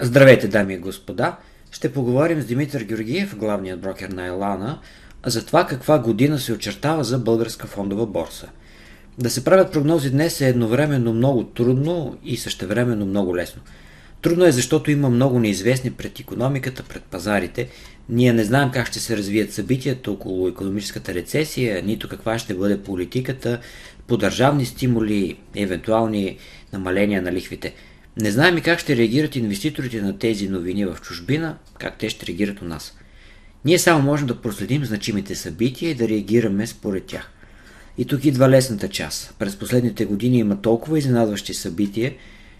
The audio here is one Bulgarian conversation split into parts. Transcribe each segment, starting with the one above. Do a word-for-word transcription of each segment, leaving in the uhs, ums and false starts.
Здравейте, дами и господа! Ще поговорим с Димитър Георгиев, главният брокер на Елана, за това каква година се очертава за Българска фондова борса. Да се правят прогнози днес е едновременно много трудно и същевременно много лесно. Трудно е, защото има много неизвестни пред икономиката, пред пазарите. Ние не знаем как ще се развият събитията около икономическата рецесия, нито каква ще бъде политиката по държавни стимули, евентуални намаления на лихвите. Не знаем и как ще реагират инвеститорите на тези новини в чужбина, как те ще реагират у нас. Ние само можем да проследим значимите събития и да реагираме според тях. И тук идва лесната част. През последните години има толкова изненадващи събития,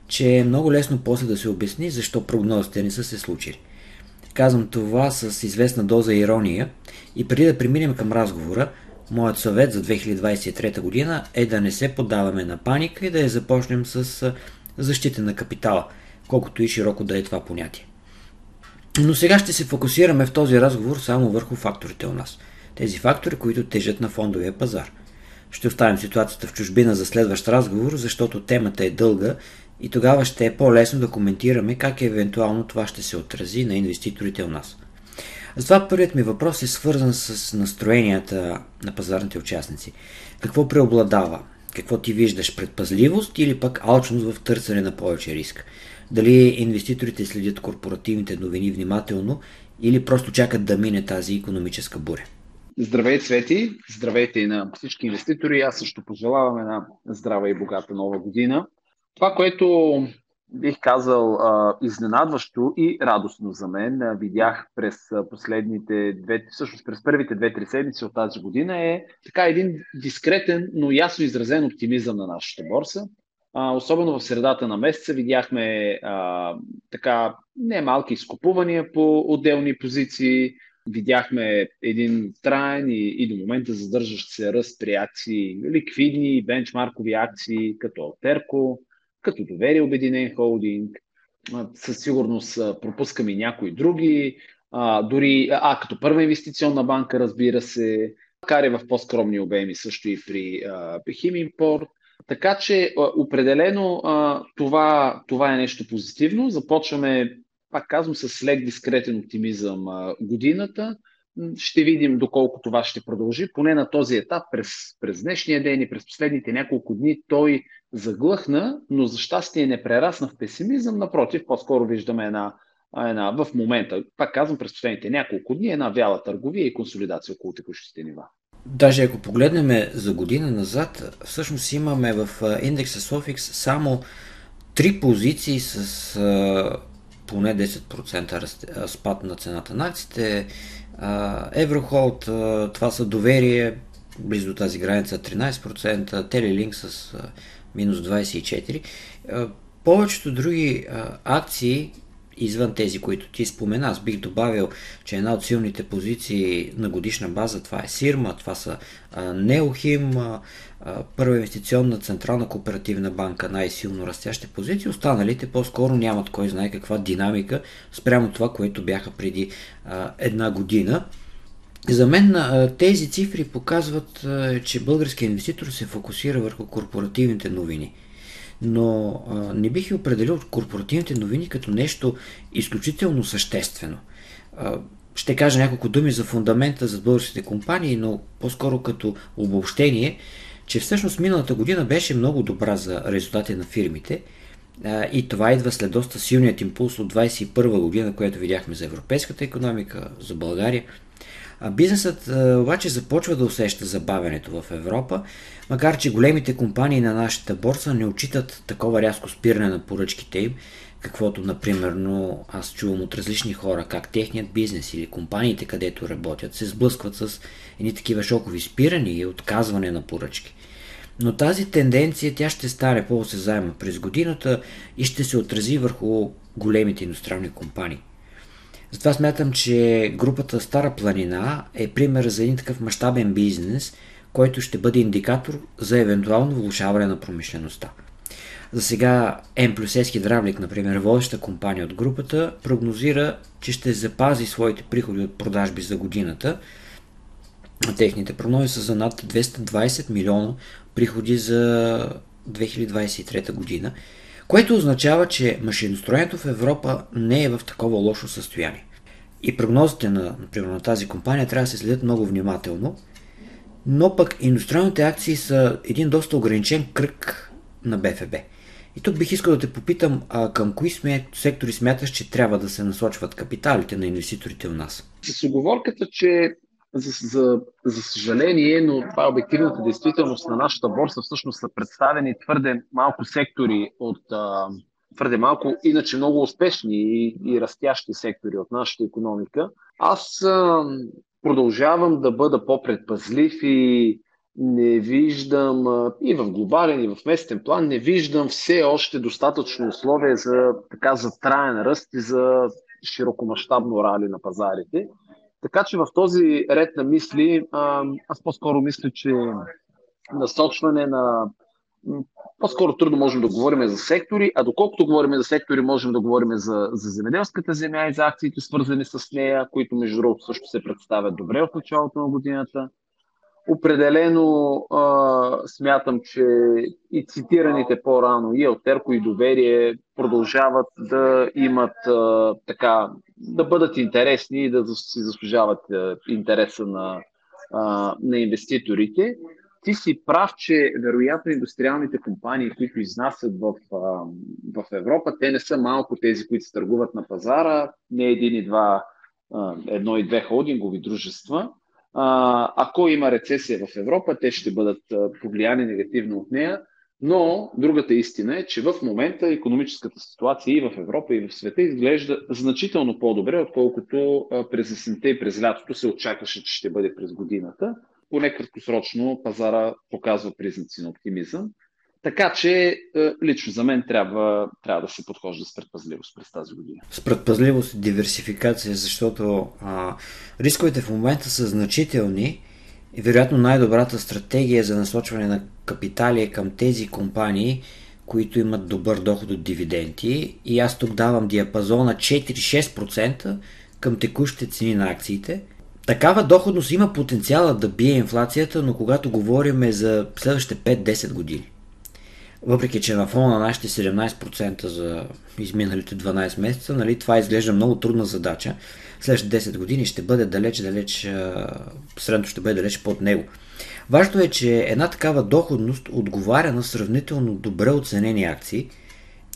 че е много лесно после да се обясни защо прогнозите не са се случили. Казвам това с известна доза ирония и преди да преминем към разговора, моят съвет за две хиляди двадесет и трета година е да не се поддаваме на паника и да я започнем с защита на капитала, колкото и широко да е това понятие. Но сега ще се фокусираме в този разговор само върху факторите у нас. Тези фактори, които тежат на фондовия пазар. Ще оставим ситуацията в чужбина за следващ разговор, защото темата е дълга и тогава ще е по-лесно да коментираме как евентуално това ще се отрази на инвеститорите у нас. Затова първият ми въпрос е свързан с настроенията на пазарните участници. Какво преобладава? Какво ти виждаш? Предпазливост или пък алчност в търсене на повече риск? Дали инвеститорите следят корпоративните новини внимателно или просто чакат да мине тази икономическа буря? Здравей, Цвети! Здравейте и на всички инвеститори! Аз също пожелавам една здрава и богата нова година. Това, което бих казал изненадващо и радостно за мен, видях през последните две, всъщност през първите две-три седмици от тази година е така един дискретен, но ясно изразен оптимизъм на нашата борса. А, особено в средата на месеца видяхме а, така немалки изкупувания по отделни позиции, видяхме един траен и, и до момента задържащ се ръст при акции, ликвидни бенчмаркови акции като Альтерко, като Доверие Обединен Холдинг, със сигурност пропускаме някои други, а, дори а, като Първа инвестиционна банка, разбира се, каре в по-скромни обеми също и при а, Хим Импорт. Така че а, определено а, това, това е нещо позитивно. Започваме, пак казвам, с лек дискретен оптимизъм а, годината. Ще видим доколко това ще продължи. Поне на този етап, през, през днешния ден и през последните няколко дни той заглъхна, но за щастие не прерасна в песимизъм. Напротив, по-скоро виждаме една, една в момента, пак казвам, през последните няколко дни, една вяла търговия и консолидация около текущите нива. Даже ако погледнем за година назад, всъщност имаме в индекса Sofix само три позиции с а, поне десет процента спад на цената на акциите. Еврохолд, това са Доверие, близо до тази граница тринадесет процента, Телелинк с минус двадесет и четири процента. Повечето други акции, извън тези, които ти спомена, аз бих добавил, че една от силните позиции на годишна база, това е Сирма, това са Неохим, Първа инвестиционна, Централна кооперативна банка, най-силно растящи позиции. Останалите по-скоро нямат кой знае каква динамика спрямо това, което бяха преди а, една година. За мен а, тези цифри показват, а, че българският инвеститор се фокусира върху корпоративните новини. Но а, не бих и определил корпоративните новини като нещо изключително съществено. А, ще кажа няколко думи за фундамента за българските компании, но по-скоро като обобщение, че всъщност миналата година беше много добра за резултати на фирмите и това идва след доста силният импулс от двадесет и първа година, което видяхме за европейската икономика, за България. Бизнесът обаче започва да усеща забавянето в Европа, макар че големите компании на нашата борса не отчитат такова рязко спиране на поръчките им, каквото, например, аз чувам от различни хора, как техният бизнес или компаниите, където работят, се сблъскват с едни такива шокови спирани и отказване на поръчки. Но тази тенденция, тя ще стане по-осезаема през годината и ще се отрази върху големите индустриални компании. Затова смятам, че групата Стара планина е пример за един такъв мащабен бизнес, който ще бъде индикатор за евентуално влошаване на промишлеността. За сега М плюс С Hydraulic, например, водеща компания от групата, прогнозира, че ще запази своите приходи от продажби за годината. Техните прогнози са за над двеста и двадесет милиона приходи за две хиляди двадесет и трета година, което означава, че машиностроенето в Европа не е в такова лошо състояние. И прогнозите на, например, на тази компания трябва да се следят много внимателно, но пък индустриалните акции са един доста ограничен кръг на Б Ф Б. И тук бих искал да те попитам, а към кои сектори смяташ, че трябва да се насочват капиталите на инвеститорите у нас? С уговорката, че за, за, за съжаление, но това е обективната действителност на нашата борса, всъщност са представени твърде малко сектори от а, твърде малко, иначе много успешни и, и растящи сектори от нашата икономика. Аз а, продължавам да бъда по-предпазлив и не виждам и в глобален, и в местен план, не виждам все още достатъчно условия за, така, за траен ръст и за широкомащабно рали на пазарите. Така че в този ред на мисли, аз по-скоро мисля, че насочване на... По-скоро трудно можем да говорим за сектори, а доколкото говорим за сектори, можем да говорим за, за земеделската земя и за акциите, свързани с нея, които между другото също се представят добре от началото на годината. Определено а, смятам, че и цитираните по-рано и Альтерко, и Доверие продължават да имат а, така, да бъдат интересни и да си заслужават а, интереса на, а, на инвеститорите. Ти си прав, че вероятно индустриалните компании, които изнасят в, а, в Европа, те не са малко тези, които се търгуват на пазара, не един и два, а, едно и две холдингови дружества. Ако има рецесия в Европа, те ще бъдат повлияни негативно от нея, но другата истина е, че в момента икономическата ситуация и в Европа, и в света изглежда значително по-добре, отколкото през есента и през лятото се очакваше, че ще бъде през годината. Поне краткосрочно пазара показва признаци на оптимизъм. Така че лично за мен трябва, трябва да се подхожда с предпазливост през тази година. С предпазливост и диверсификация, защото а, рисковете в момента са значителни и вероятно най-добрата стратегия за насочване на капитали е към тези компании, които имат добър доход от дивиденти. И аз тук давам диапазона четири до шест процента към текущите цени на акциите. Такава доходност има потенциала да бие инфлацията, но когато говорим за следващите пет до десет години. Въпреки че на фона на нашите седемнайсет процента за изминалите дванайсет месеца, нали, това изглежда много трудна задача. Следващите десет години ще бъде далеч-далеч, средното ще бъде далеч под него. Важно е, че една такава доходност отговаря на сравнително добре оценени акции.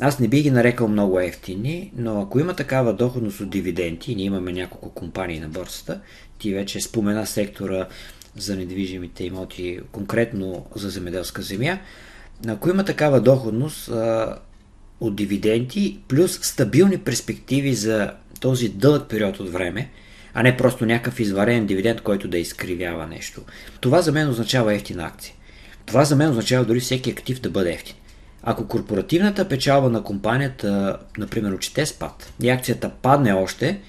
Аз не би ги нарекал много ефтини, но ако има такава доходност от дивиденти, ние имаме няколко компании на борсата, ти вече спомена сектора за недвижимите имоти, конкретно за земеделска земя. Ако има такава доходност а, от дивиденти плюс стабилни перспективи за този дълъг период от време, а не просто някакъв изварен дивиденд, който да изкривява нещо, това за мен означава ефтина акция. Това за мен означава дори всеки актив да бъде ефтин. Ако корпоративната печалба на компанията, например, отчете спад и акцията падне още,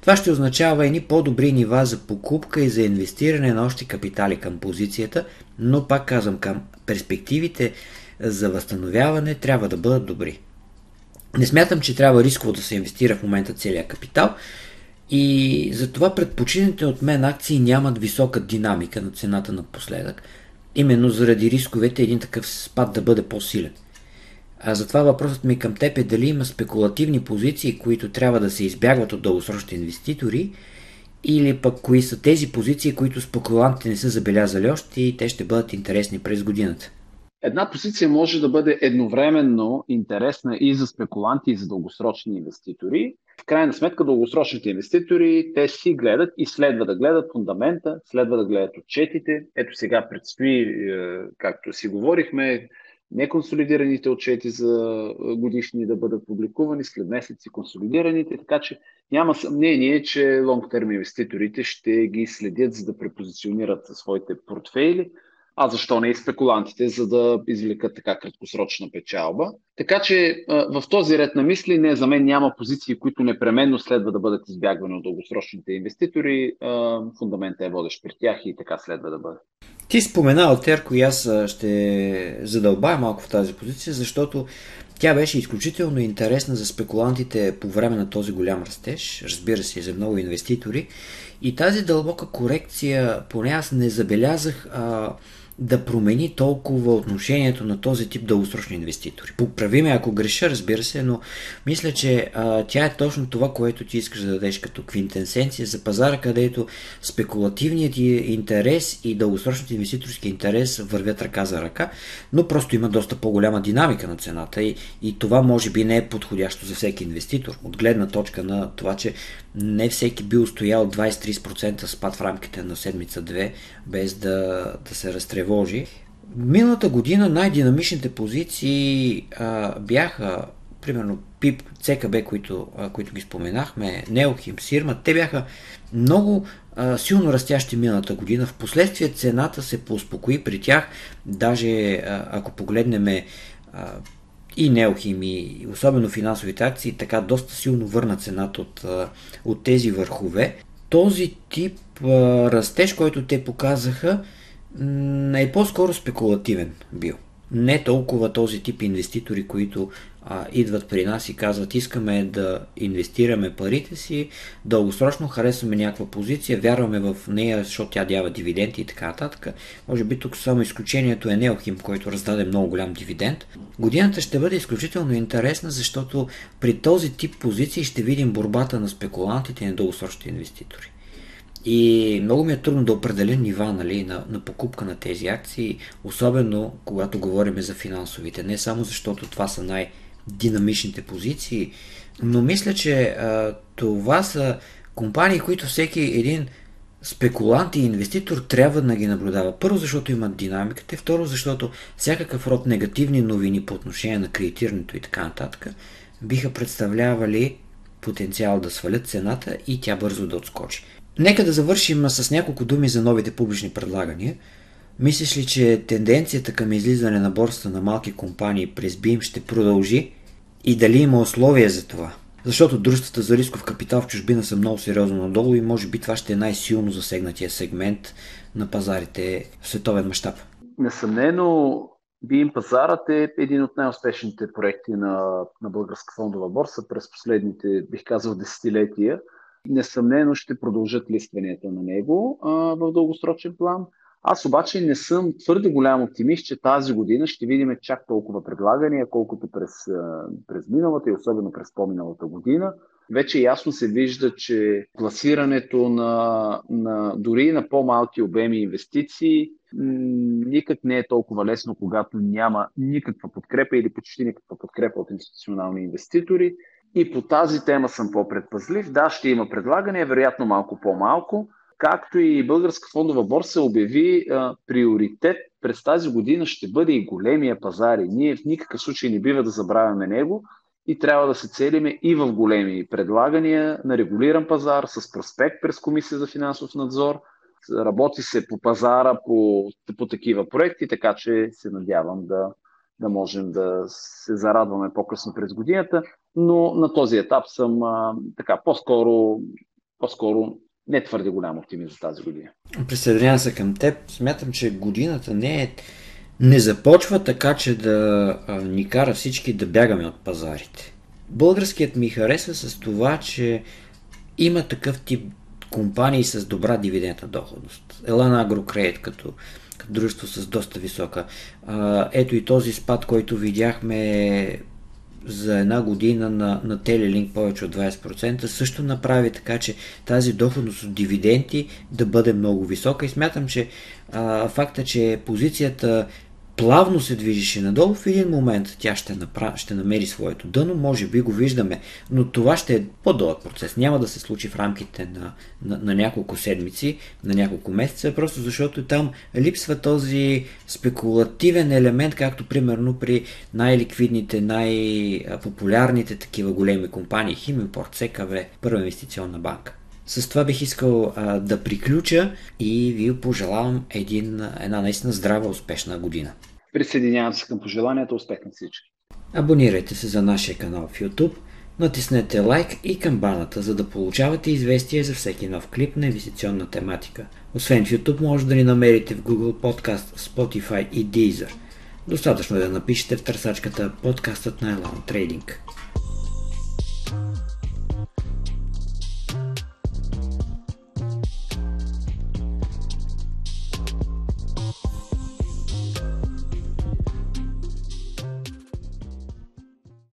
това ще означава едни по-добри нива за покупка и за инвестиране на още капитали към позицията, но пак казвам, към перспективите за възстановяване трябва да бъдат добри. Не смятам, че трябва рисково да се инвестира в момента целия капитал и затова предпочитаните от мен акции нямат висока динамика на цената напоследък. Именно заради рисковете един такъв спад да бъде по-силен. А затова въпросът ми към теб е дали има спекулативни позиции, които трябва да се избягват от дългосрочни инвеститори, или пък кои са тези позиции, които спекулантите не са забелязали още и те ще бъдат интересни през годината? Една позиция може да бъде едновременно интересна и за спекуланти, и за дългосрочни инвеститори. В крайна сметка дългосрочните инвеститори, те си гледат и следва да гледат фундамента, следва да гледат отчетите. Ето сега предстои, както си говорихме, неконсолидираните отчети за годишни да бъдат публикувани, след месеци консолидираните, така че няма съмнение, че long-term инвеститорите ще ги следят, за да препозиционират своите портфейли, а защо не и спекулантите, за да извлекат така краткосрочна печалба. Така че в този ред на мисли не, за мен няма позиции, които непременно следва да бъдат избягвани от дългосрочните инвеститори. Фундаментът е водещ при тях и така следва да бъде. Ти спомена Альтерко и аз ще задълбая малко в тази позиция, защото тя беше изключително интересна за спекулантите по време на този голям растеж, разбира се и за много инвеститори. И тази дълбока корекция, поне аз не забелязах а, да промени толкова отношението на този тип дългосрочни инвеститори. Поправи ме, ако греша, разбира се, но мисля, че а, тя е точно това, което ти искаш да дадеш като квинтенсенция за пазара, където спекулативният интерес и дългосрочният инвеститорски интерес вървят ръка за ръка, но просто има доста по-голяма динамика на цената и, и това може би не е подходящо за всеки инвеститор. От гледна точка на това, че не всеки би устоял двайсет до трийсет процента спад в рамките на седмица-две, без да, да се разтревожи. Миналата година най-динамичните позиции а, бяха, примерно, ПИП, ЦКБ, които, а, които ги споменахме, Неохим, Сирма, те бяха много а, силно растящи миналата година. Впоследствие цената се поуспокои при тях, даже а, ако погледнем а, и Неохим, и особено финансовите акции, така доста силно върна цената от, от тези върхове. Този тип а, растеж, който те показаха, м- е по-скоро спекулативен бил. Не толкова този тип инвеститори, които а, идват при нас и казват, искаме да инвестираме парите си, дългосрочно харесваме някаква позиция, вярваме в нея, защото тя дява дивиденти и така нататък. Може би тук само изключението е Неохим, който раздаде много голям дивиденд. Годината ще бъде изключително интересна, защото при този тип позиции ще видим борбата на спекулантите и на дългосрочните инвеститори. И много ми е трудно да определя нива, нали, на, на покупка на тези акции, особено когато говорим за финансовите. Не само защото това са най-динамичните позиции, но мисля, че а, това са компании, които всеки един спекулант и инвеститор трябва да ги наблюдава. Първо, защото имат динамиката, второ, защото всякакъв род негативни новини по отношение на кредитирането и така нататък биха представлявали потенциал да свалят цената и тя бързо да отскочи. Нека да завършим с няколко думи за новите публични предлагания. Мислиш ли, че тенденцията към излизане на борсата на малки компании през BEAM ще продължи и дали има условия за това? Защото дружествата за рисков капитал в чужбина са много сериозно надолу и може би това ще е най-силно засегнатия сегмент на пазарите в световен мащаб. Несъмнено, BEAM пазарът е един от най-успешните проекти на, на Българска фондова борса през последните, бих казал, десетилетия. Несъмнено ще продължат листванията на него а, в дългосрочен план. Аз обаче не съм твърде голям оптимист, че тази година ще видим чак толкова предлагания, колкото през, през миналата и особено през по-миналата година. Вече ясно се вижда, че класирането на, на дори на по-малки обеми инвестиции никак не е толкова лесно, когато няма никаква подкрепа или почти никаква подкрепа от институционални инвеститори. И по тази тема съм по-предпазлив. Да, ще има предлагане, вероятно малко по-малко. Както и Българска фондова борса обяви, а, приоритет през тази година ще бъде и големия пазар. И ние в никакъв случай не бива да забравяме него и трябва да се целиме и в големи предлагания на регулиран пазар с проспект през Комисия за финансов надзор. Работи се по пазара, по, по такива проекти, така че се надявам да... да можем да се зарадваме по-късно през годината, но на този етап съм а, така по-скоро, по-скоро не твърде голям оптимист за тази година. Присъединявам се към теб. Смятам, че годината не е, не започва така, че да а, ни кара всички да бягаме от пазарите. Българският ми харесва с това, че има такъв тип компании с добра дивидендна доходност. Елана Агрокредит като дружество с доста висока. Ето и този спад, който видяхме за една година на, на Телелинк повече от двайсет процента, също направи така, че тази доходност от дивиденти да бъде много висока и смятам, че а, факта, че позицията плавно се движеше надолу, в един момент тя ще, направ... ще намери своето дъно, може би го виждаме, но това ще е по-дълъг процес. Няма да се случи в рамките на, на, на няколко седмици, на няколко месеца, просто защото там липсва този спекулативен елемент, както примерно при най-ликвидните, най-популярните такива големи компании, Хим Импорт, СКВ, Първа инвестиционна банка. С това бих искал а, да приключа и ви пожелавам един, една наистина здрава, успешна година. Присъединявам се към пожеланията, успех на всички. Абонирайте се за нашия канал в YouTube, натиснете лайк и камбаната, за да получавате известия за всеки нов клип на инвестиционна тематика. Освен в YouTube може да ни намерите в Google Podcast, Spotify и Deezer. Достатъчно е да напишете в търсачката подкастът на Elon Trading.